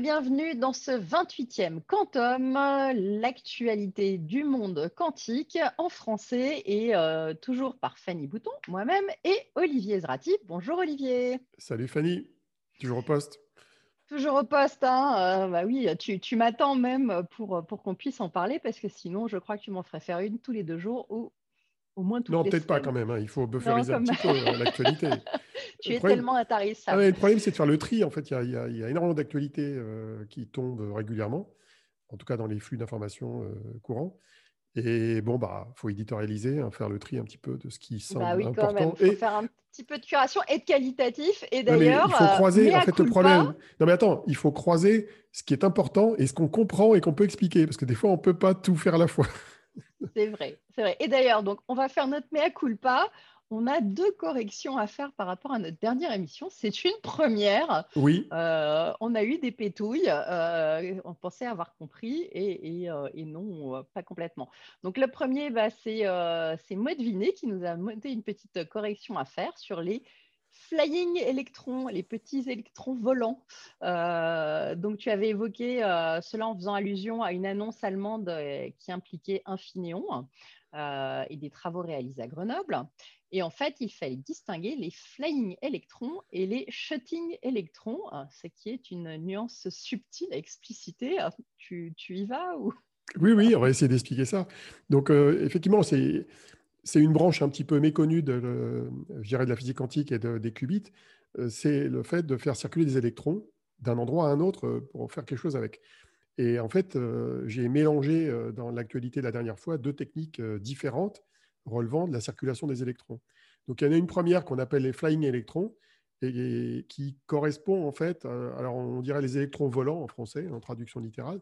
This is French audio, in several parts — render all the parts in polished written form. et bienvenue dans ce 28e Quantum, l'actualité du monde quantique en français et toujours par Fanny Bouton, moi-même et Olivier Zraty. Bonjour Olivier. Salut Fanny, toujours au poste. Toujours au poste, hein. Bah oui, tu m'attends même pour qu'on puisse en parler parce que sinon je crois que tu m'en ferais faire une tous les deux jours ou au moins toutes les semaines. Non, peut-être pas quand même, hein. Il faut bufferiser un petit peu l'actualité. Tu es tellement intarissable. Ah, le problème, c'est de faire le tri. En fait, il y a énormément d'actualités qui tombent régulièrement, en tout cas dans les flux d'informations courants. Et bon, faut éditorialiser, hein, faire le tri un petit peu de ce qui semble important. Quand même. Faut faire un petit peu de curation et de qualitatif. Et d'ailleurs, il faut croiser. En fait, le problème. Non, mais attends, il faut croiser ce qui est important et ce qu'on comprend et qu'on peut expliquer, parce que des fois, on peut pas tout faire à la fois. C'est vrai, c'est vrai. Et d'ailleurs, donc, on va faire notre mea culpa. On a deux corrections à faire par rapport à notre dernière émission. C'est une première. Oui. On a eu des pétouilles. On pensait avoir compris et non, pas complètement. Donc, le premier, c'est Maud Vinet qui nous a monté une petite correction à faire sur les flying électrons, les petits électrons volants. Donc, tu avais évoqué cela en faisant allusion à une annonce allemande qui impliquait Infineon et des travaux réalisés à Grenoble. Et en fait, il fallait distinguer les flying électrons et les shutting électrons, ce qui est une nuance subtile à expliciter. Tu y vas ou... Oui, on va essayer d'expliquer ça. Donc, effectivement, c'est une branche un petit peu méconnue de la physique quantique et des qubits. C'est le fait de faire circuler des électrons d'un endroit à un autre pour faire quelque chose avec. Et en fait, j'ai mélangé dans l'actualité de la dernière fois deux techniques différentes relevant de la circulation des électrons. Donc, il y en a une première qu'on appelle les flying électrons et qui correspond en fait, alors on dirait les électrons volants en français, en traduction littérale,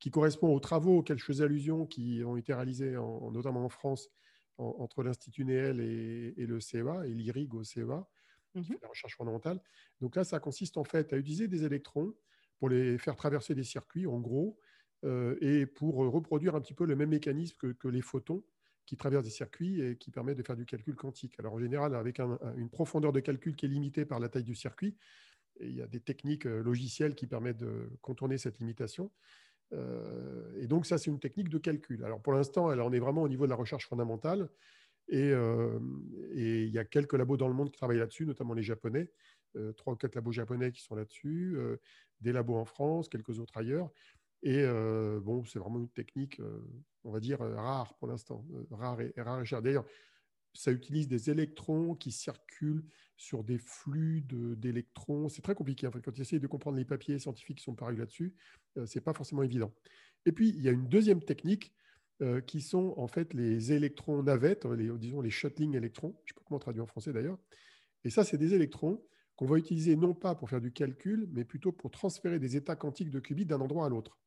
qui correspond aux travaux auxquels je faisais allusion qui ont été réalisés notamment en France entre l'Institut Néel et le CEA, et l'IRIG au CEA, qui fait la recherche fondamentale. Donc là, ça consiste en fait à utiliser des électrons pour les faire traverser des circuits, en gros, et pour reproduire un petit peu le même mécanisme que les photons qui traversent des circuits et qui permettent de faire du calcul quantique. Alors en général, avec une profondeur de calcul qui est limitée par la taille du circuit, il y a des techniques logicielles qui permettent de contourner cette limitation. Et donc ça, c'est une technique de calcul. Alors pour l'instant, on est vraiment au niveau de la recherche fondamentale et il y a quelques labos dans le monde qui travaillent là-dessus, notamment les Japonais, 3 ou 4 labos japonais qui sont là-dessus, des labos en France, quelques autres ailleurs. Et bon, c'est vraiment une technique, on va dire, rare pour l'instant, rare et chère. D'ailleurs, ça utilise des électrons qui circulent sur des flux d'électrons. C'est très compliqué. En fait, quand tu essayes de comprendre les papiers scientifiques qui sont parus là-dessus, ce n'est pas forcément évident. Et puis, il y a une deuxième technique qui sont en fait les électrons navettes, disons les shuttling électrons. Je ne sais pas comment on traduit en français d'ailleurs. Et ça, c'est des électrons qu'on va utiliser non pas pour faire du calcul, mais plutôt pour transférer des états quantiques de qubits d'un endroit à l'autre.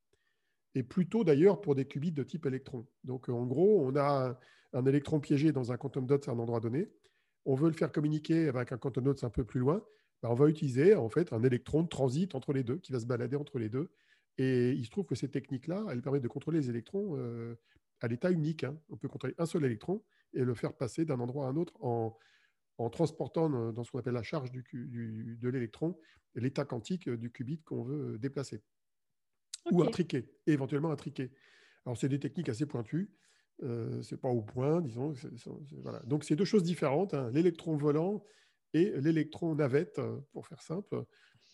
Et plutôt d'ailleurs pour des qubits de type électron. Donc en gros, on a un électron piégé dans un quantum dot à un endroit donné, on veut le faire communiquer avec un quantum dot un peu plus loin, on va utiliser en fait un électron de transit entre les deux, qui va se balader entre les deux. Et il se trouve que ces techniques-là, elles permettent de contrôler les électrons à l'état unique, hein. On peut contrôler un seul électron et le faire passer d'un endroit à un autre en transportant dans ce qu'on appelle la charge de l'électron, l'état quantique du qubit qu'on veut déplacer. Okay. Ou intriquer, éventuellement intriquer. Alors, c'est des techniques assez pointues. Ce n'est pas au point, disons. Voilà. Donc, c'est deux choses différentes, hein, l'électron volant et l'électron navette, pour faire simple,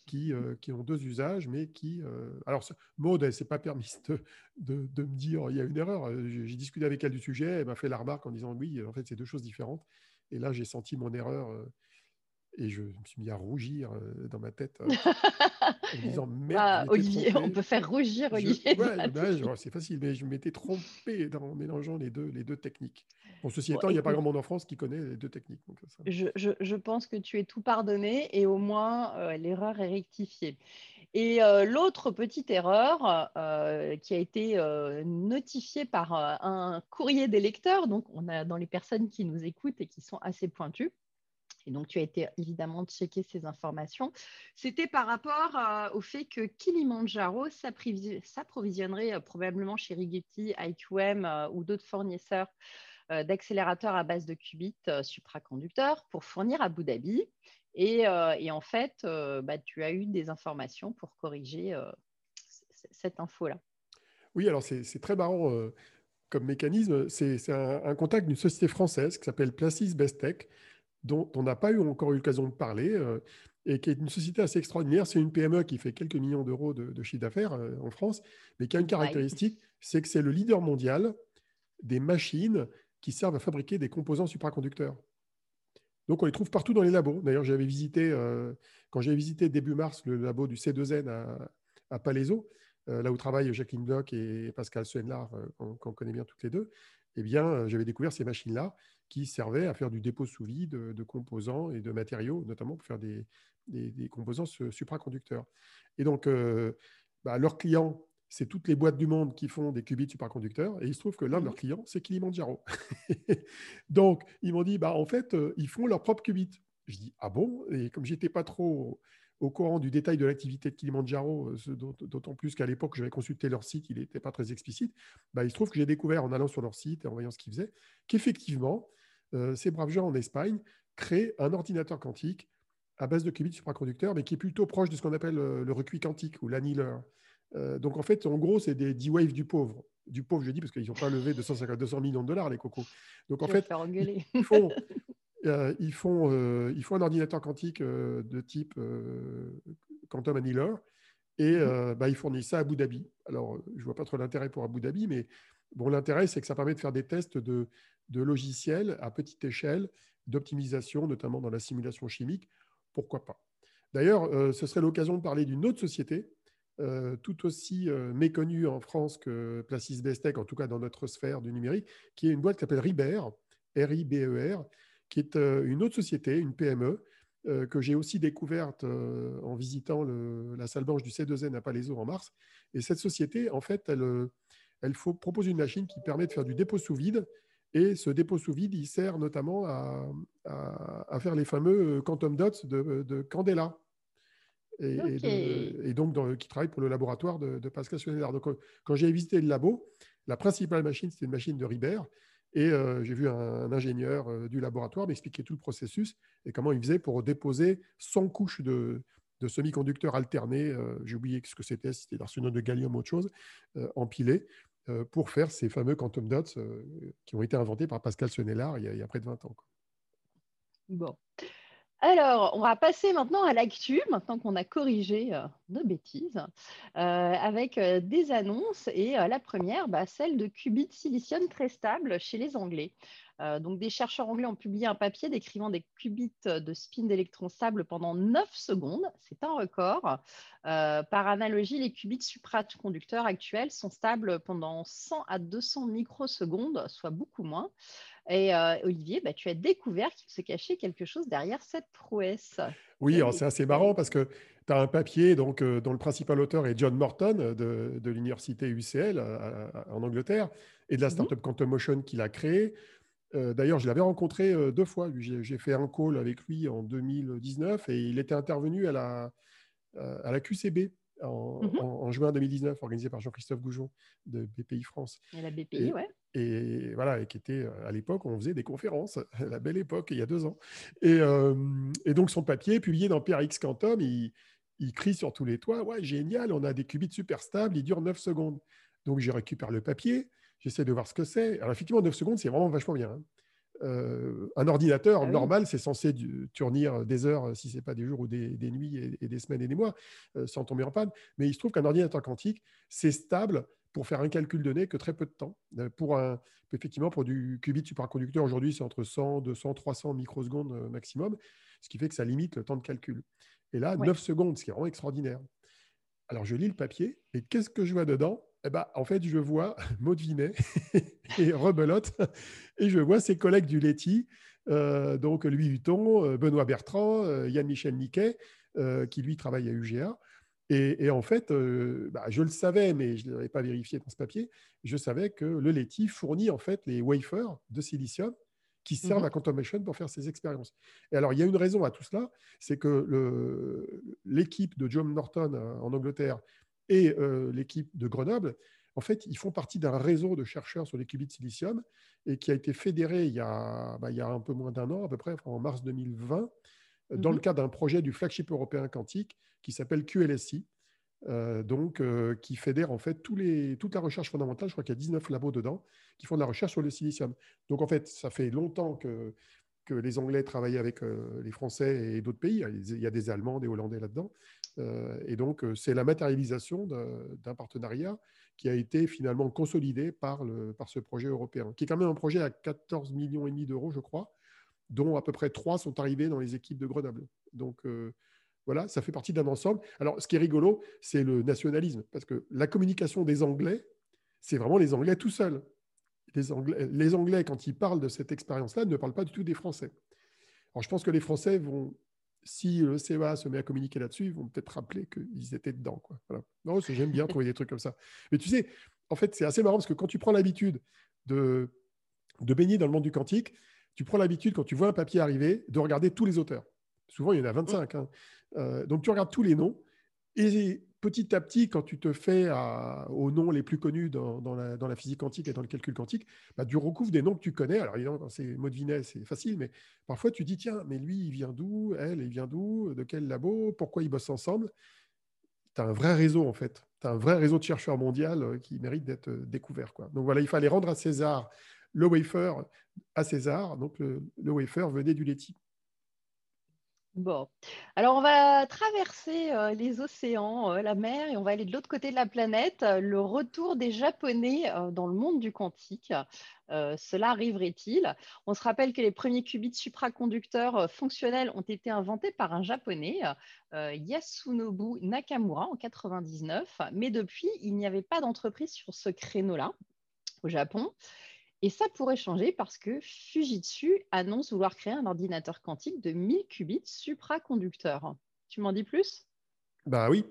qui ont deux usages, mais qui... Alors, Maud, elle ne s'est pas permise de me dire il y a une erreur. J'ai discuté avec elle du sujet, elle m'a fait la remarque en disant oui, en fait, c'est deux choses différentes. Et là, j'ai senti mon erreur... Et je me suis mis à rougir dans ma tête en disant « Merde, Olivier, trompé. On peut faire rougir Olivier. » C'est facile, mais je m'étais trompé en mélangeant les deux techniques. Bon, ceci étant, il n'y a pas grand monde en France qui connaît les deux techniques. Donc ça... je pense que tu es tout pardonné et au moins l'erreur est rectifiée. Et l'autre petite erreur qui a été notifiée par un courrier des lecteurs, donc on a dans les personnes qui nous écoutent et qui sont assez pointues, et donc, tu as été évidemment checker ces informations. C'était par rapport au fait que Kilimanjaro s'approvisionnerait probablement chez Rigetti, IQM ou d'autres fournisseurs d'accélérateurs à base de qubits supraconducteurs pour fournir à Abu Dhabi. Et en fait, tu as eu des informations pour corriger cette info-là. Oui, alors c'est très marrant comme mécanisme. C'est un contact d'une société française qui s'appelle Plassys-Bestek, dont on n'a pas encore eu l'occasion de parler, et qui est une société assez extraordinaire. C'est une PME qui fait quelques millions d'euros de chiffre d'affaires en France, mais qui a une caractéristique, c'est que c'est le leader mondial des machines qui servent à fabriquer des composants supraconducteurs. Donc, on les trouve partout dans les labos. D'ailleurs, j'avais visité, quand j'ai visité début mars le labo du C2N à Palaiseau, là où travaillent Jacqueline Bloch et Pascal Senellart, qu'on connaît bien toutes les deux, eh bien, j'avais découvert ces machines-là qui servaient à faire du dépôt sous vide de composants et de matériaux, notamment pour faire des composants supraconducteurs. Et donc, leurs clients, c'est toutes les boîtes du monde qui font des qubits supraconducteurs, et il se trouve que l'un de leurs clients, c'est Kilimanjaro. Donc, ils m'ont dit, en fait, ils font leurs propres qubits. Je dis, ah bon? Et comme je n'étais pas trop au courant du détail de l'activité de Kilimanjaro, d'autant plus qu'à l'époque, j'avais consulté leur site, il n'était pas très explicite, il se trouve que j'ai découvert, en allant sur leur site et en voyant ce qu'ils faisaient, qu'effectivement, ces braves gens en Espagne créent un ordinateur quantique à base de qubits supraconducteurs, mais qui est plutôt proche de ce qu'on appelle le recuit quantique ou l'annealer. Donc, en fait, en gros, c'est des D-Wave du pauvre. Du pauvre, je dis, parce qu'ils n'ont pas levé 200 millions de dollars, les cocos. Donc, en fait, ils font un ordinateur quantique de type Quantum Annealer et ils fournissent ça à Abu Dhabi. Alors, je ne vois pas trop l'intérêt pour Abu Dhabi, mais bon, l'intérêt, c'est que ça permet de faire des tests de logiciels à petite échelle, d'optimisation, notamment dans la simulation chimique. Pourquoi pas? D'ailleurs, ce serait l'occasion de parler d'une autre société tout aussi méconnue en France que Plassys-Bestek, en tout cas dans notre sphère du numérique, qui est une boîte qui s'appelle RIBER, R-I-B-E-R, qui est une autre société, une PME, que j'ai aussi découverte en visitant la salle blanche du C2N à Palaiseau en mars. Et cette société, en fait, elle propose une machine qui permet de faire du dépôt sous vide. Et ce dépôt sous vide, il sert notamment à faire les fameux quantum dots de Candela. Et donc, qui travaille pour le laboratoire de Pascal Senellart. Donc, quand j'ai visité le labo, la principale machine, c'était une machine de Riber. Et j'ai vu un ingénieur du laboratoire m'expliquer tout le processus et comment il faisait pour déposer 100 couches de semi-conducteurs alternés. J'ai oublié ce que c'était, si c'était l'arsenure de gallium ou autre chose, empilés, pour faire ces fameux quantum dots qui ont été inventés par Pascal Senellart il y a près de 20 ans. Quoi. Bon. Alors, on va passer maintenant à l'actu, maintenant qu'on a corrigé nos bêtises, avec des annonces. Et la première, celle de qubits de silicium très stable chez les Anglais. Donc, des chercheurs anglais ont publié un papier décrivant des qubits de spin d'électrons stables pendant 9 secondes. C'est un record. Par analogie, les qubits supraconducteurs actuels sont stables pendant 100 à 200 microsecondes, soit beaucoup moins. Et Olivier, tu as découvert qu'il se cachait quelque chose derrière cette prouesse. Oui, alors c'est assez marrant parce que tu as un papier donc, dont le principal auteur est John Morton de l'université UCL en Angleterre et de la startup Quantum Motion qu'il a créée. D'ailleurs, je l'avais rencontré 2 fois. J'ai fait un call avec lui en 2019 et il était intervenu à la QCB en juin 2019, organisée par Jean-Christophe Goujon de BPI France. Et la BPI, oui. Et voilà, et qui était à l'époque, on faisait des conférences, la belle époque, il y a 2 ans. Et donc, son papier, publié dans PRX Quantum, il crie sur tous les toits, ouais, génial, on a des qubits super stables, ils durent 9 secondes. Donc, je récupère le papier, j'essaie de voir ce que c'est. Alors, effectivement, 9 secondes, c'est vraiment vachement bien. Hein. Un ordinateur normal, c'est censé tournir des heures, si ce n'est pas des jours ou des nuits et des semaines et des mois, sans tomber en panne. Mais il se trouve qu'un ordinateur quantique, c'est stable pour faire un calcul donné que très peu de temps. Effectivement, pour du qubit supraconducteur, aujourd'hui, c'est entre 100, 200, 300 microsecondes maximum, ce qui fait que ça limite le temps de calcul. Et là, 9 secondes, ce qui est vraiment extraordinaire. Alors, je lis le papier et qu'est-ce que je vois dedans ? En fait, je vois Maud Vinet et rebelote, et je vois ses collègues du Leti, donc Louis Hutton, Benoît Bertrand, Yann-Michel Niquet, qui lui travaille à UGA. Et en fait, je le savais, mais je ne l'avais pas vérifié dans ce papier, je savais que le Leti fournit en fait les wafers de silicium qui servent à Quantum Motion pour faire ses expériences. Et alors, il y a une raison à tout cela, c'est que l'équipe de John Norton en Angleterre et l'équipe de Grenoble, en fait, ils font partie d'un réseau de chercheurs sur les qubits de silicium et qui a été fédéré il y a un peu moins d'un an, à peu près, en mars 2020, dans le cadre d'un projet du flagship européen quantique qui s'appelle QLSI, qui fédère en fait toute la recherche fondamentale. Je crois qu'il y a 19 labos dedans qui font de la recherche sur le silicium. Donc en fait, ça fait longtemps que les Anglais travaillaient avec les Français et d'autres pays. Il y a des Allemands, des Hollandais là-dedans. Et donc, c'est la matérialisation d'un partenariat qui a été finalement consolidé par ce projet européen, qui est quand même un projet à 14,5 millions d'euros, je crois, dont à peu près 3 sont arrivés dans les équipes de Grenoble. Donc, voilà, ça fait partie d'un ensemble. Alors, ce qui est rigolo, c'est le nationalisme, parce que la communication des Anglais, c'est vraiment les Anglais tout seuls. Les Anglais, quand ils parlent de cette expérience-là, ne parlent pas du tout des Français. Alors, je pense que les Français vont... Si le CEA se met à communiquer là-dessus, ils vont peut-être rappeler qu'ils étaient dedans, quoi. Voilà. Non, j'aime bien trouver des trucs comme ça. Mais tu sais, en fait, c'est assez marrant parce que quand tu prends l'habitude de baigner dans le monde du quantique, tu prends l'habitude, quand tu vois un papier arriver, de regarder tous les auteurs. Souvent, il y en a 25. Hein. Donc, tu regardes tous les noms et petit à petit, quand tu te fais aux noms les plus connus dans la physique quantique et dans le calcul quantique, bah, tu recouvres des noms que tu connais. Alors évidemment, quand c'est Maud Vinet, c'est facile, mais parfois tu dis, tiens, mais lui, il vient d'où? Elle, il vient d'où? De quel labo? Pourquoi ils bossent ensemble? Tu as un vrai réseau, en fait. Tu as un vrai réseau de chercheurs mondiaux qui mérite d'être découvert, quoi. Donc voilà, il fallait rendre à César le wafer à César. Donc le wafer venait du Leti. Bon, alors on va traverser les océans, la mer, et on va aller de l'autre côté de la planète. Le retour des Japonais dans le monde du quantique, cela arriverait-il? On se rappelle que les premiers qubits supraconducteurs fonctionnels ont été inventés par un Japonais, Yasunobu Nakamura, en 1999. Mais depuis, il n'y avait pas d'entreprise sur ce créneau-là au Japon. Et ça pourrait changer parce que Fujitsu annonce vouloir créer un ordinateur quantique de 1000 qubits supraconducteurs. Tu m'en dis plus? Bah oui.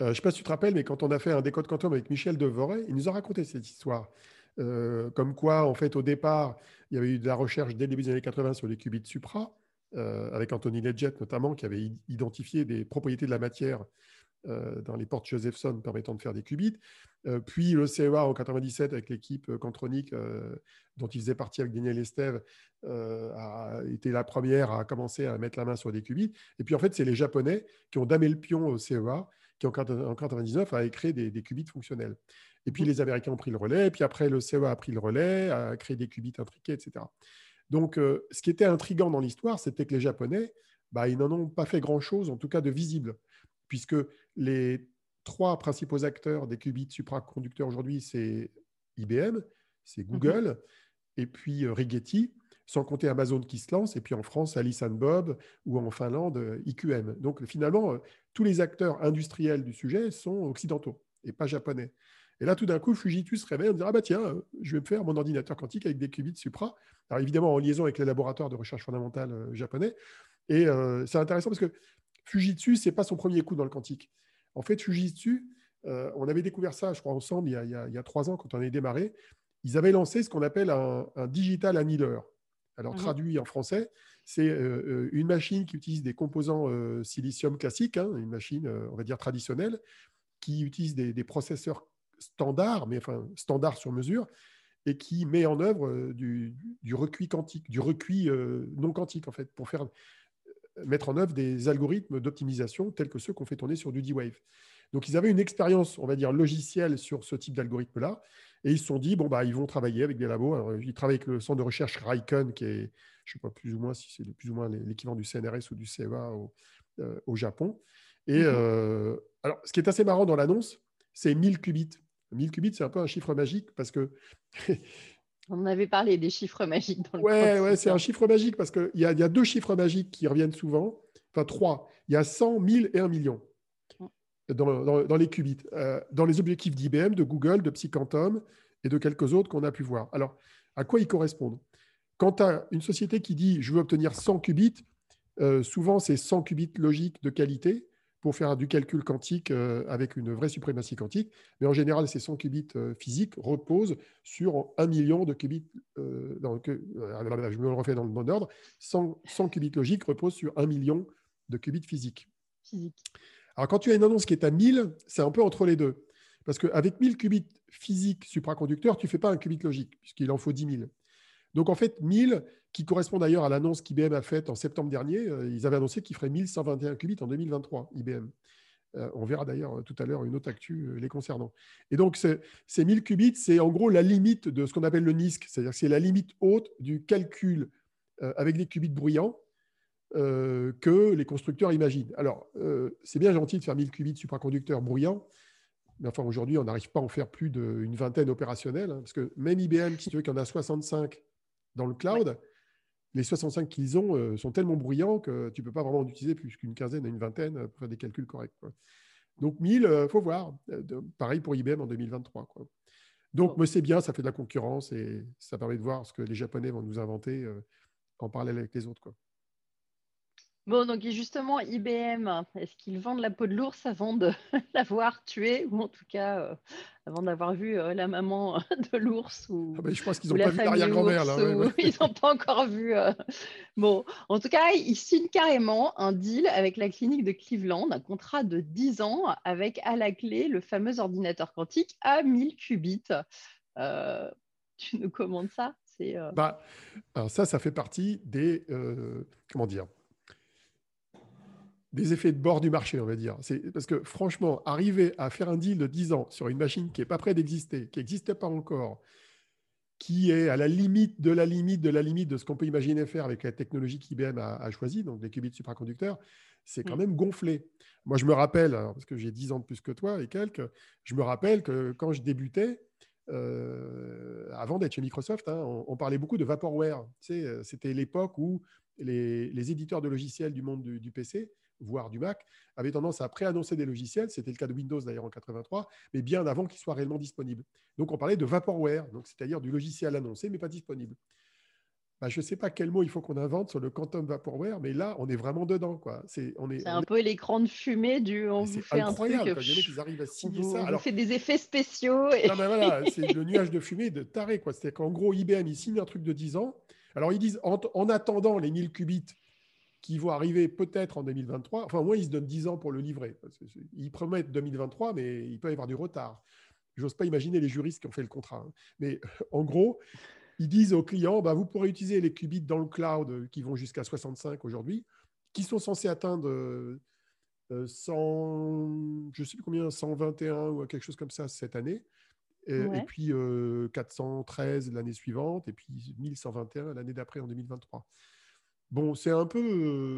Je ne sais pas si tu te rappelles, mais quand on a fait un décode quantum avec Michel Devoret, il nous a raconté cette histoire. Comme quoi, en fait, au départ, il y avait eu de la recherche dès le début des années 80 sur les qubits supra, avec Anthony Leggett notamment, qui avait identifié des propriétés de la matière dans les portes Josephson permettant de faire des qubits. Puis le CEA en 1997 avec l'équipe Quantronic dont il faisait partie avec Daniel Estève a été la première à commencer à mettre la main sur des qubits. Et puis en fait, c'est les Japonais qui ont damé le pion au CEA qui en 1999 a créé des qubits fonctionnels. Et puis les Américains ont pris le relais, et puis après le CEA a pris le relais, a créé des qubits intriqués, etc. Donc ce qui était intriguant dans l'histoire, c'était que les Japonais, bah, ils n'en ont pas fait grand-chose, en tout cas de visible, puisque les 3 principaux acteurs des qubits supraconducteurs aujourd'hui, c'est IBM, c'est Google, et puis Rigetti, sans compter Amazon qui se lance, et puis en France, Alice and Bob, ou en Finlande, IQM. Donc finalement, tous les acteurs industriels du sujet sont occidentaux, et pas japonais. Et là, tout d'un coup, Fujitsu se réveille en disant « Ah bah tiens, je vais me faire mon ordinateur quantique avec des qubits supra ». Alors évidemment, en liaison avec les laboratoires de recherche fondamentale japonais. Et c'est intéressant parce que Fujitsu, ce n'est pas son premier coup dans le quantique. En fait, Fujitsu, on avait découvert ça, je crois, ensemble, il y a 3 ans, quand on est démarré. Ils avaient lancé ce qu'on appelle un digital annealer. Alors, traduit en français, c'est une machine qui utilise des composants silicium classiques, hein, une machine, on va dire, traditionnelle, qui utilise des processeurs standards, mais enfin, standards sur mesure, et qui met en œuvre du recuit quantique, du recuit non quantique, en fait, pour mettre en œuvre des algorithmes d'optimisation tels que ceux qu'on fait tourner sur du D-Wave. Donc, ils avaient une expérience, on va dire, logicielle sur ce type d'algorithme-là, et ils se sont dit, bon, bah, ils vont travailler avec des labos. Alors, ils travaillent avec le centre de recherche RICON, qui est, je ne sais pas plus ou moins si c'est plus ou moins l'équivalent du CNRS ou du CEA au Japon. Et alors, ce qui est assez marrant dans l'annonce, c'est 1000 qubits. 1000 qubits, c'est un peu un chiffre magique parce que... On avait parlé des chiffres magiques dans le quantique. Ouais, c'est un chiffre magique parce qu'il y a 2 chiffres magiques qui reviennent souvent, enfin 3. Il y a 100, 1000 et 1 million dans les qubits, dans les objectifs d'IBM, de Google, de PsiQuantum et de quelques autres qu'on a pu voir. Alors, à quoi ils correspondent? Quand tu as une société qui dit « je veux obtenir 100 qubits », souvent c'est 100 qubits logiques de qualité pour faire du calcul quantique avec une vraie suprématie quantique. Mais en général, ces 100 qubits physiques reposent sur 1 million de qubits. Je me le refais dans le bon ordre. 100 qubits logiques reposent sur 1 million de qubits physiques. Alors, quand tu as une annonce qui est à 1000, c'est un peu entre les deux. Parce qu'avec 1000 qubits physiques supraconducteurs, tu ne fais pas un qubit logique, puisqu'il en faut 10 000. Donc, en fait, 1000, qui correspond d'ailleurs à l'annonce qu'IBM a faite en septembre dernier, ils avaient annoncé qu'ils feraient 1121 qubits en 2023, IBM. On verra d'ailleurs tout à l'heure une autre actu les concernant. Et donc, ces 1000 qubits, c'est en gros la limite de ce qu'on appelle le NISQ, c'est-à-dire que c'est la limite haute du calcul avec des qubits bruyants que les constructeurs imaginent. Alors, c'est bien gentil de faire 1000 qubits supraconducteurs bruyants, mais enfin, aujourd'hui, on n'arrive pas à en faire plus d'une vingtaine opérationnels, hein, parce que même IBM, si tu veux qu'il y en a 65 dans le cloud, les 65 qu'ils ont sont tellement bruyants que tu ne peux pas vraiment en utiliser plus qu'une quinzaine à une vingtaine pour faire des calculs corrects, quoi. Donc, 1000, il faut voir. Pareil pour IBM en 2023, quoi. Donc, mais c'est bien, ça fait de la concurrence et ça permet de voir ce que les Japonais vont nous inventer en parallèle avec les autres, quoi. Bon, donc justement, IBM, est-ce qu'ils vendent la peau de l'ours avant de l'avoir tué, ou en tout cas avant d'avoir vu la maman de l'ours, ou ah ben, je pense qu'ils n'ont pas vu l'arrière-grand-mère là. Ouais, ouais. Ils n'ont pas encore vu. Bon, en tout cas, ils signent carrément un deal avec la clinique de Cleveland, un contrat de 10 ans avec à la clé le fameux ordinateur quantique à 1000 qubits. Tu nous commandes ça? Bah, alors ça fait partie des comment dire, des effets de bord du marché, on va dire. Parce que franchement, arriver à faire un deal de 10 ans sur une machine qui n'est pas près d'exister, qui n'existait pas encore, qui est à la limite de la limite de la limite de ce qu'on peut imaginer faire avec la technologie qu'IBM a choisie, donc des qubits supraconducteurs, c'est quand même gonflé. Moi, je me rappelle, parce que j'ai 10 ans de plus que toi et quelques, je me rappelle que quand je débutais, avant d'être chez Microsoft, hein, on parlait beaucoup de vaporware. Tu sais, c'était l'époque où les éditeurs de logiciels du monde du PC, voire du Mac, avaient tendance à pré-annoncer des logiciels. C'était le cas de Windows d'ailleurs en 83, mais bien avant qu'ils soient réellement disponibles. Donc, on parlait de vaporware, c'est-à-dire du logiciel annoncé, mais pas disponible. Bah, je ne sais pas quel mot il faut qu'on invente sur le quantum vaporware, mais là, on est vraiment dedans, quoi. C'est un peu l'écran de fumée du « on vous fait un truc ». C'est incroyable, ils arrivent à signer ça. Alors, on fait des effets spéciaux. Et... voilà, c'est le nuage de fumée de taré, quoi. C'est-à-dire qu'en gros, IBM, ils signent un truc de 10 ans. Alors, ils disent, en attendant les 1000 qubits, qui vont arriver peut-être en 2023. Enfin, au moins, ils se donnent 10 ans pour le livrer. Ils promettent 2023, mais il peut y avoir du retard. Je n'ose pas imaginer les juristes qui ont fait le contrat. Mais en gros, ils disent aux clients, bah, vous pourrez utiliser les qubits dans le cloud qui vont jusqu'à 65 aujourd'hui, qui sont censés atteindre 100, je ne sais plus combien, 121 ou quelque chose comme ça cette année. Et puis 413 l'année suivante, et puis 1121 l'année d'après en 2023. Bon, c'est un peu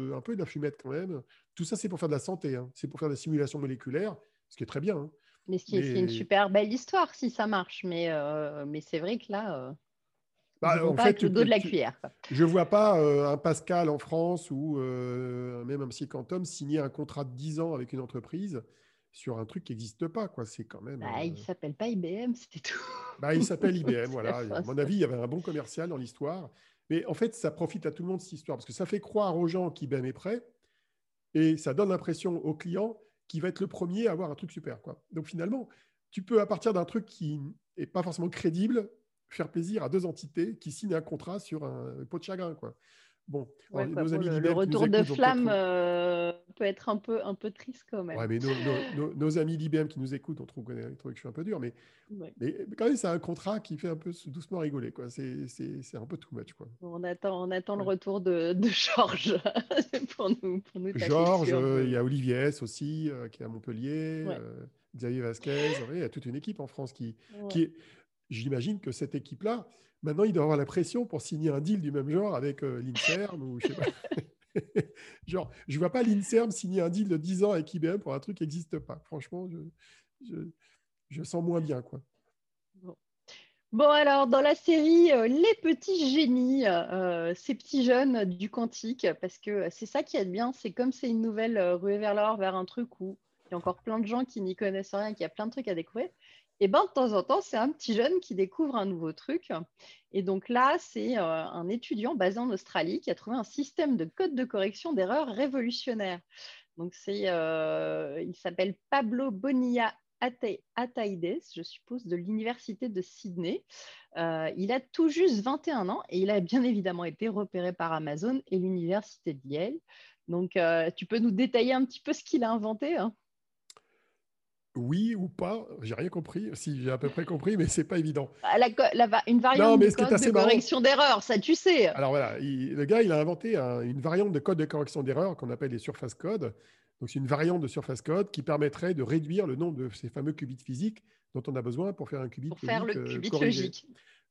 de la fumette quand même. Tout ça, c'est pour faire de la santé, hein. C'est pour faire de la simulation moléculaire, ce qui est très bien, hein. Mais c'est une super belle histoire si ça marche. Mais c'est vrai que là, bah, on ne pas fait, avec le dos de la cuillère, quoi. Je ne vois pas un Pascal en France ou même un psy quantum signer un contrat de 10 ans avec une entreprise sur un truc qui n'existe pas, quoi. C'est quand même. Bah, il ne s'appelle pas IBM, c'était tout. Bah, il s'appelle IBM, voilà. À mon avis, il y avait un bon commercial dans l'histoire. Mais en fait, ça profite à tout le monde, cette histoire, parce que ça fait croire aux gens qu'IBM est prêt et ça donne l'impression aux clients qu'il va être le premier à avoir un truc super, quoi. Donc finalement, tu peux, à partir d'un truc qui n'est pas forcément crédible, faire plaisir à deux entités qui signent un contrat sur un pot de chagrin, quoi. Bon, ouais, alors, nos amis le retour de flamme peut être un peu triste quand même. Ouais, mais nos amis d'IBM qui nous écoutent, on trouve que je suis un peu dur, mais, ouais. Mais quand même, c'est un contrat qui fait un peu doucement rigoler, quoi. C'est un peu too much, quoi. On attend le retour de Georges pour nous Georges, il y a Olivier aussi qui est à Montpellier, Xavier Vasquez, il y a toute une équipe en France qui est... J'imagine que cette équipe-là, maintenant, il doit avoir la pression pour signer un deal du même genre avec l'INSERM ou je sais pas. Genre, je ne vois pas l'INSERM signer un deal de 10 ans avec IBM pour un truc qui n'existe pas. Franchement, je sens moins bien, quoi. Bon, alors, dans la série les petits génies, ces petits jeunes du quantique, parce que c'est ça qui est bien, c'est comme c'est une nouvelle ruée vers l'or, vers un truc où il y a encore plein de gens qui n'y connaissent rien, qui a plein de trucs à découvrir. Et ben, de temps en temps, c'est un petit jeune qui découvre un nouveau truc. Et donc là, c'est un étudiant basé en Australie qui a trouvé un système de code de correction d'erreurs révolutionnaire. Donc, il s'appelle Pablo Bonilla Ataides, je suppose, de l'Université de Sydney. Il a tout juste 21 ans et il a bien évidemment été repéré par Amazon et l'Université de Yale. Donc, tu peux nous détailler un petit peu ce qu'il a inventé, hein? Oui ou pas, j'ai rien compris. Si, j'ai à peu près compris, mais c'est pas évident. Une variante de code de correction d'erreur, ça tu sais. Alors voilà, le gars, il a inventé une variante de code de correction d'erreur qu'on appelle les surface codes. Donc, c'est une variante de surface code qui permettrait de réduire le nombre de ces fameux qubits physiques dont on a besoin pour faire un qubit logique. Pour faire le qubit logique.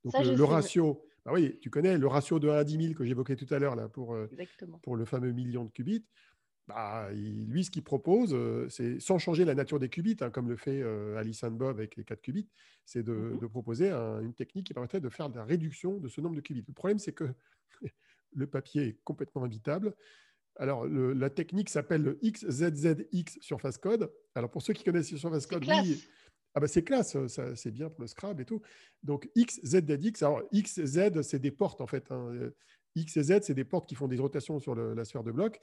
Donc, ça, le ratio, bah oui, tu connais le ratio de 1 à 10 000 que j'évoquais tout à l'heure là, pour le fameux million de qubits. Bah, lui, ce qu'il propose, c'est sans changer la nature des qubits, hein, comme le fait Alice and Bob avec les 4 qubits, c'est de proposer une technique qui permettrait de faire de la réduction de ce nombre de qubits. Le problème, c'est que le papier est complètement imbitable. Alors, la technique s'appelle le XZZX surface code. Alors, pour ceux qui connaissent le surface code, oui, ah ben c'est classe, c'est bien pour le Scrabble et tout. Donc, XZZX, alors XZ, c'est des portes en fait. Hein. X et Z, c'est des portes qui font des rotations sur la sphère de bloc,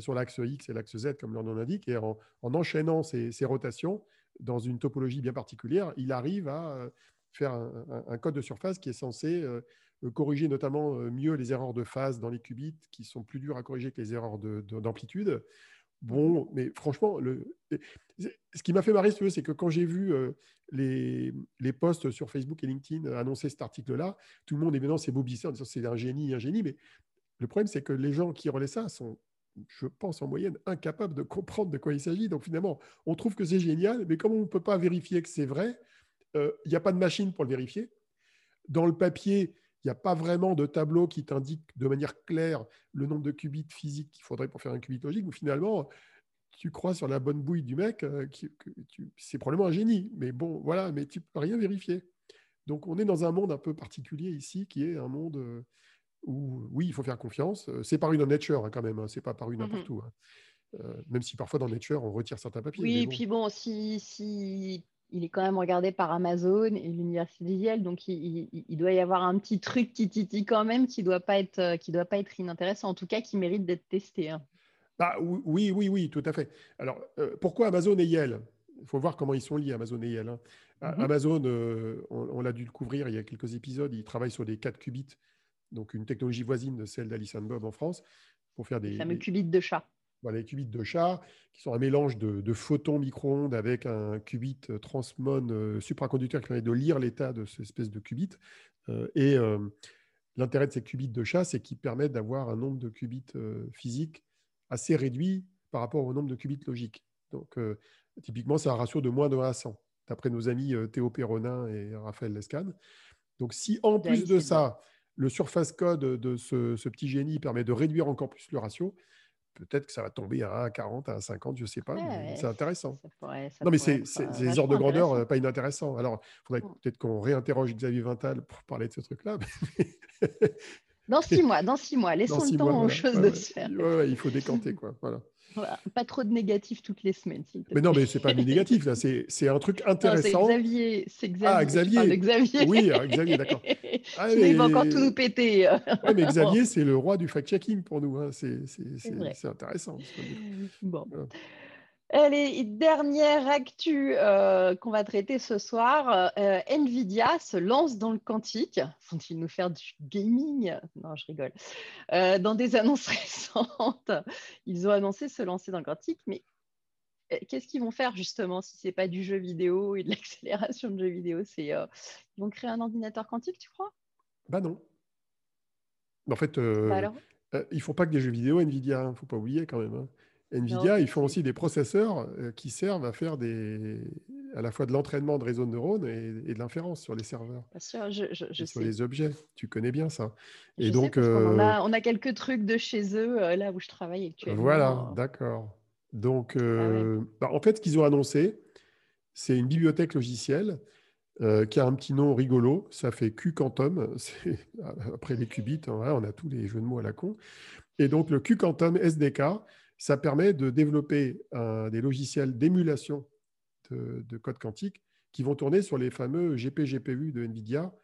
sur l'axe X et l'axe Z, comme leur nom l'indique. Et en enchaînant ces rotations dans une topologie bien particulière, il arrive à faire un code de surface qui est censé corriger notamment mieux les erreurs de phase dans les qubits qui sont plus dures à corriger que les erreurs d'amplitude. Bon, mais franchement, ce qui m'a fait marrer, c'est que quand j'ai vu les posts sur Facebook et LinkedIn annoncer cet article-là, tout le monde est maintenant bobissé en disant c'est un génie, mais le problème, c'est que les gens qui relaient ça sont, je pense, en moyenne, incapables de comprendre de quoi il s'agit. Donc finalement, on trouve que c'est génial, mais comme on ne peut pas vérifier que c'est vrai, il n'y a pas de machine pour le vérifier. Dans le papier, il n'y a pas vraiment de tableau qui t'indique de manière claire le nombre de qubits physiques qu'il faudrait pour faire un qubit logique. Où finalement, tu crois sur la bonne bouille du mec, c'est probablement un génie. Mais bon, voilà, mais tu ne peux rien vérifier. Donc, on est dans un monde un peu particulier ici, qui est un monde où, oui, il faut faire confiance. C'est paru dans Nature, hein, quand même. Hein, c'est pas paru n'importe où. Hein. Même si parfois, dans Nature, on retire certains papiers. Oui, et puis bon, si... Il est quand même regardé par Amazon et l'université Yale, donc il doit y avoir un petit truc qui titille quand même, qui ne doit pas être inintéressant, en tout cas qui mérite d'être testé. Hein. Bah, oui, tout à fait. Alors, pourquoi Amazon et Yale? Il faut voir comment ils sont liés, Amazon et Yale. Hein. Amazon, on l'a dû le couvrir il y a quelques épisodes, ils travaillent sur des 4 qubits, donc une technologie voisine de celle d'Alice and Bob en France, pour faire des fameux qubits de chat. Voilà, les qubits de chat, qui sont un mélange de photons micro-ondes avec un qubit transmon supraconducteur qui permet de lire l'état de cette espèce de qubit. L'intérêt de ces qubits de chat, c'est qu'ils permettent d'avoir un nombre de qubits physiques assez réduit par rapport au nombre de qubits logiques. Donc, typiquement, c'est un ratio de moins de 1 à 100, d'après nos amis Théo Perronin et Raphaël Lescan. Donc, si en plus de ça, le surface code de ce petit génie permet de réduire encore plus le ratio, peut-être que ça va tomber à 1 à 40, à 1 à 50, je ne sais pas, mais c'est intéressant. Non, mais c'est des ordres de grandeur pas inintéressants. Alors, il faudrait peut-être qu'on réinterroge Xavier Vintal pour parler de ce truc-là. Dans 6 mois, laissons le temps aux choses de se faire. Ouais, il faut décanter, quoi. Voilà. Voilà. Pas trop de négatifs toutes les semaines. Mais non, mais ce n'est pas du négatif, là. C'est un truc intéressant. C'est Xavier. Ah, Xavier. Enfin, Xavier. Oui, Xavier, d'accord. Ah, mais... Il va encore tout nous péter. Oui, mais Xavier, c'est le roi du fact-checking pour nous. Hein. C'est intéressant. Bon. Voilà. Allez, dernière actu qu'on va traiter ce soir. Nvidia se lance dans le quantique. Vont-ils nous faire du gaming? Non, je rigole. Dans des annonces récentes, ils ont annoncé se lancer dans le quantique, mais qu'est-ce qu'ils vont faire justement si ce n'est pas du jeu vidéo et de l'accélération de jeux vidéo? Ils vont créer un ordinateur quantique, tu crois? Bah non. En fait, ils ne font pas que des jeux vidéo, Nvidia. Il ne faut pas oublier quand même. Hein. Nvidia, ils font aussi des processeurs qui servent à faire à la fois de l'entraînement de réseaux de neurones et de l'inférence sur les serveurs. Bien sûr, je sur sais. Les objets, tu connais bien ça. Et donc, on a quelques trucs de chez eux, là où je travaille actuellement. Voilà, d'accord. Donc, en fait, ce qu'ils ont annoncé, c'est une bibliothèque logicielle qui a un petit nom rigolo. Ça fait Q-Quantum. Après les qubits, on a tous les jeux de mots à la con. Et donc, le Q-Quantum SDK, ça permet de développer des logiciels d'émulation de code quantique qui vont tourner sur les fameux GPGPU de Nvidia,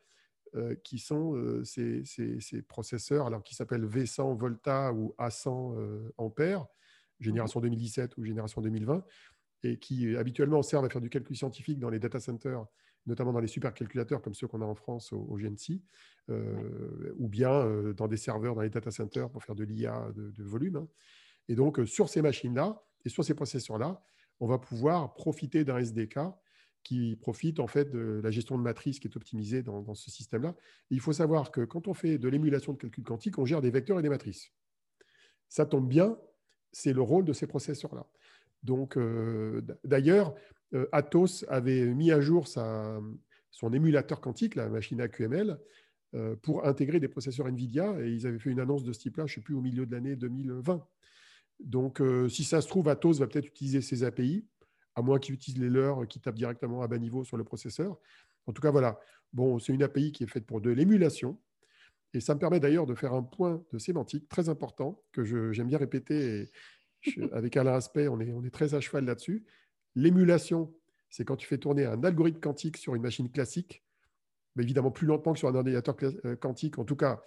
qui sont ces processeurs alors, qui s'appellent V100 Volta ou A100 Ampère, génération 2017 ou génération 2020, et qui habituellement servent à faire du calcul scientifique dans les data centers, notamment dans les supercalculateurs comme ceux qu'on a en France au GNC, ou bien dans des serveurs dans les data centers pour faire de l'IA de volume. Hein. Et donc, sur ces machines-là et sur ces processeurs-là, on va pouvoir profiter d'un SDK qui profite en fait de la gestion de matrice qui est optimisée dans ce système-là. Et il faut savoir que quand on fait de l'émulation de calcul quantique, on gère des vecteurs et des matrices. Ça tombe bien, c'est le rôle de ces processeurs-là. Donc, d'ailleurs, Atos avait mis à jour son émulateur quantique, la machine AQML, pour intégrer des processeurs Nvidia, et ils avaient fait une annonce de ce type-là, je ne sais plus, au milieu de l'année 2020. Donc, si ça se trouve, Atos va peut-être utiliser ces API, à moins qu'ils utilisent les leurs, qui tapent directement à bas niveau sur le processeur. En tout cas, voilà. Bon, c'est une API qui est faite pour de l'émulation, et ça me permet d'ailleurs de faire un point de sémantique très important, que j'aime bien répéter, et avec Alain Aspect, on est très à cheval là-dessus. L'émulation, c'est quand tu fais tourner un algorithme quantique sur une machine classique, mais évidemment plus lentement que sur un ordinateur quantique, en tout cas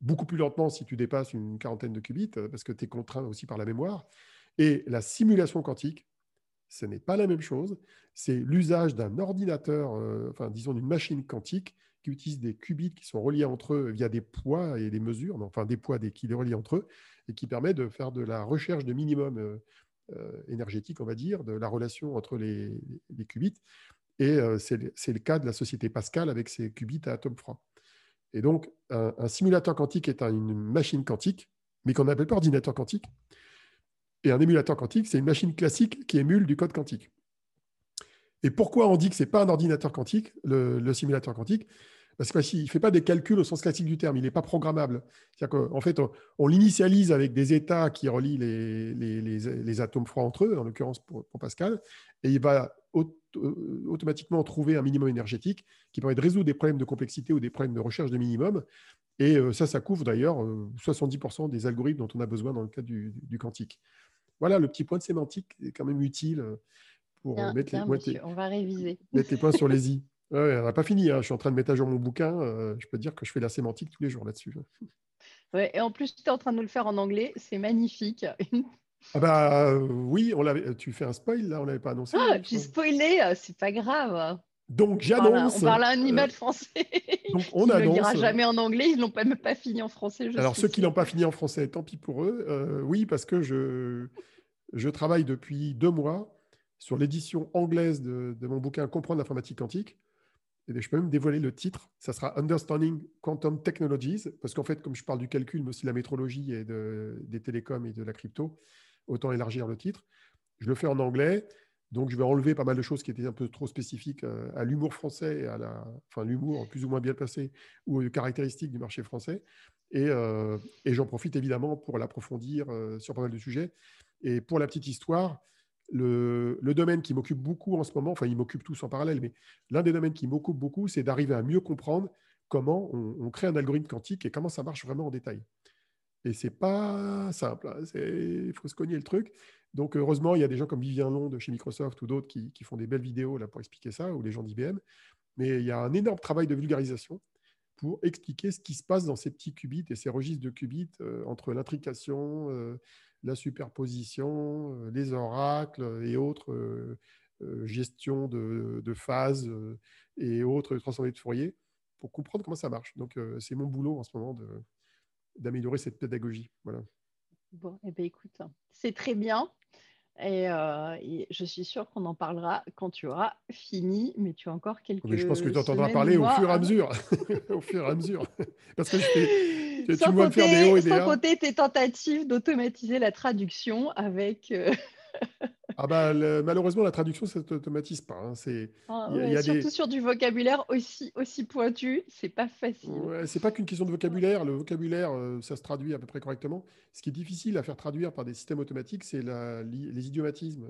beaucoup plus lentement si tu dépasses une quarantaine de qubits, parce que tu es contraint aussi par la mémoire. Et la simulation quantique, ce n'est pas la même chose, c'est l'usage d'un ordinateur, enfin disons d'une machine quantique qui utilise des qubits qui sont reliés entre eux via des poids et des mesures, enfin des poids qui les relient entre eux, et qui permet de faire de la recherche de minimum énergétique, on va dire, de la relation entre les qubits. Et c'est le cas de la société Pascal avec ses qubits à atomes froids. Et donc, un simulateur quantique est une machine quantique, mais qu'on n'appelle pas ordinateur quantique. Et un émulateur quantique, c'est une machine classique qui émule du code quantique. Et pourquoi on dit que ce n'est pas un ordinateur quantique, le simulateur quantique? Parce qu'il ne fait pas des calculs au sens classique du terme, il n'est pas programmable. C'est-à-dire qu'en fait, on l'initialise avec des états qui relient les atomes froids entre eux, en l'occurrence pour Pascal, et il va automatiquement trouver un minimum énergétique qui permet de résoudre des problèmes de complexité ou des problèmes de recherche de minimum. Et ça couvre d'ailleurs 70% des algorithmes dont on a besoin dans le cadre du quantique. Voilà, le petit point de sémantique est quand même utile pour mettre les points sur les i. Ouais, on n'a pas fini, hein. Je suis en train de mettre à jour mon bouquin. Je peux te dire que je fais la sémantique tous les jours là-dessus. Ouais, et en plus, tu es en train de nous le faire en anglais. C'est magnifique. Ah bah oui, tu fais un spoil là, on ne l'avait pas annoncé. Ah, j'ai spoilé, c'est pas grave. Donc j'annonce. On parle à un animal français. Donc on annonce. On ne dira jamais en anglais, ils ne l'ont même pas fini en français. Alors ceux qui ne l'ont pas fini en français, tant pis pour eux. Oui, parce que je travaille depuis 2 mois sur l'édition anglaise de mon bouquin Comprendre l'informatique quantique. Et je peux même dévoiler le titre, ça sera Understanding Quantum Technologies, parce qu'en fait, comme je parle du calcul, mais aussi de la métrologie et des télécoms et de la crypto, autant élargir le titre. Je le fais en anglais, donc je vais enlever pas mal de choses qui étaient un peu trop spécifiques à l'humour français, et enfin l'humour plus ou moins bien placé, ou aux caractéristiques du marché français. Et j'en profite évidemment pour l'approfondir sur pas mal de sujets. Et pour la petite histoire, le domaine qui m'occupe beaucoup en ce moment, enfin, il m'occupe tous en parallèle, mais l'un des domaines qui m'occupe beaucoup, c'est d'arriver à mieux comprendre comment on crée un algorithme quantique et comment ça marche vraiment en détail. Et c'est pas simple, hein. Il faut se cogner le truc. Donc, heureusement, il y a des gens comme Vivien Long de chez Microsoft ou d'autres qui font des belles vidéos là, pour expliquer ça, ou les gens d'IBM. Mais il y a un énorme travail de vulgarisation pour expliquer ce qui se passe dans ces petits qubits et ces registres de qubits entre l'intrication, la superposition, les oracles et autres gestion de phases et autres transformées de Fourier pour comprendre comment ça marche. Donc, c'est mon boulot en ce moment d'améliorer cette pédagogie. Voilà. Bon, eh bien, écoute, c'est très bien. Et je suis sûre qu'on en parlera quand tu auras fini, mais tu as encore quelques semaines. Je pense que tu entendras parler au fur et à mesure. Au fur et à mesure. Parce que tu vois me faire des hauts et des bas. Sans compter tes tentatives d'automatiser la traduction avec… Ah bah, malheureusement, la traduction, ça ne s'automatise pas. Hein. Surtout sur du vocabulaire aussi pointu, ce n'est pas facile. Ouais, ce n'est pas qu'une question de vocabulaire. Le vocabulaire, ça se traduit à peu près correctement. Ce qui est difficile à faire traduire par des systèmes automatiques, c'est les idiomatismes.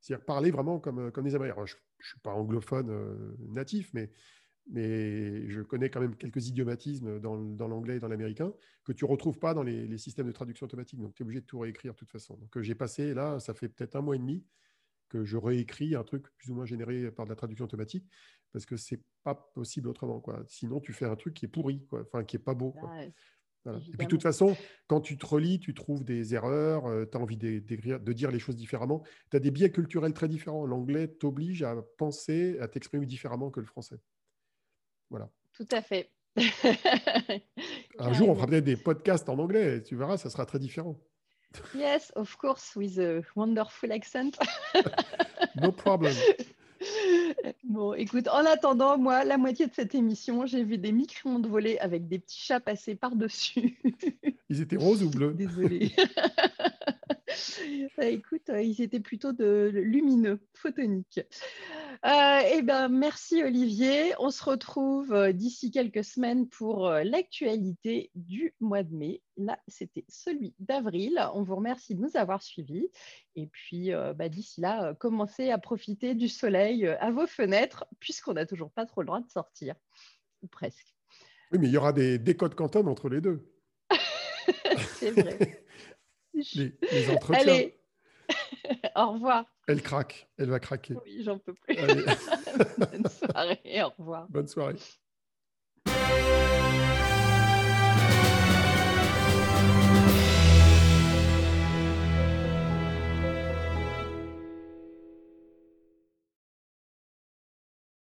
C'est-à-dire parler vraiment comme des Américains. Alors, je ne suis pas anglophone natif, mais je connais quand même quelques idiomatismes dans l'anglais et dans l'américain que tu ne retrouves pas dans les systèmes de traduction automatique. Donc, tu es obligé de tout réécrire de toute façon. Donc, j'ai passé, là, ça fait peut-être 1 mois et demi que je réécris un truc plus ou moins généré par de la traduction automatique parce que ce n'est pas possible autrement, quoi. Sinon, tu fais un truc qui est pourri, quoi. Enfin, qui n'est pas beau, quoi. Ah, voilà. Et puis, de toute façon, quand tu te relis, tu trouves des erreurs, tu as envie de dire les choses différemment. Tu as des biais culturels très différents. L'anglais t'oblige à penser, à t'exprimer différemment que le français. Voilà. Tout à fait. Un jour, on fera peut-être des podcasts en anglais. Tu verras, ça sera très différent. Yes, of course, with a wonderful accent. No problem. Bon, écoute, en attendant, moi, la moitié de cette émission, j'ai vu des micro-ondes voler avec des petits chats passer par-dessus. Ils étaient roses ou bleus? Désolée. Écoute, ils étaient plutôt de lumineux, photoniques. Eh bien, merci Olivier. On se retrouve d'ici quelques semaines pour l'actualité du mois de mai. Là, c'était celui d'avril. On vous remercie de nous avoir suivis. Et puis, d'ici là, commencez à profiter du soleil à vos fenêtres, puisqu'on n'a toujours pas trop le droit de sortir, ou presque. Oui, mais il y aura des codes quantum entre les deux. C'est vrai. Les entretiens. Allez, au revoir. Elle craque, elle va craquer. Oui, j'en peux plus. Bonne soirée, au revoir. Bonne soirée.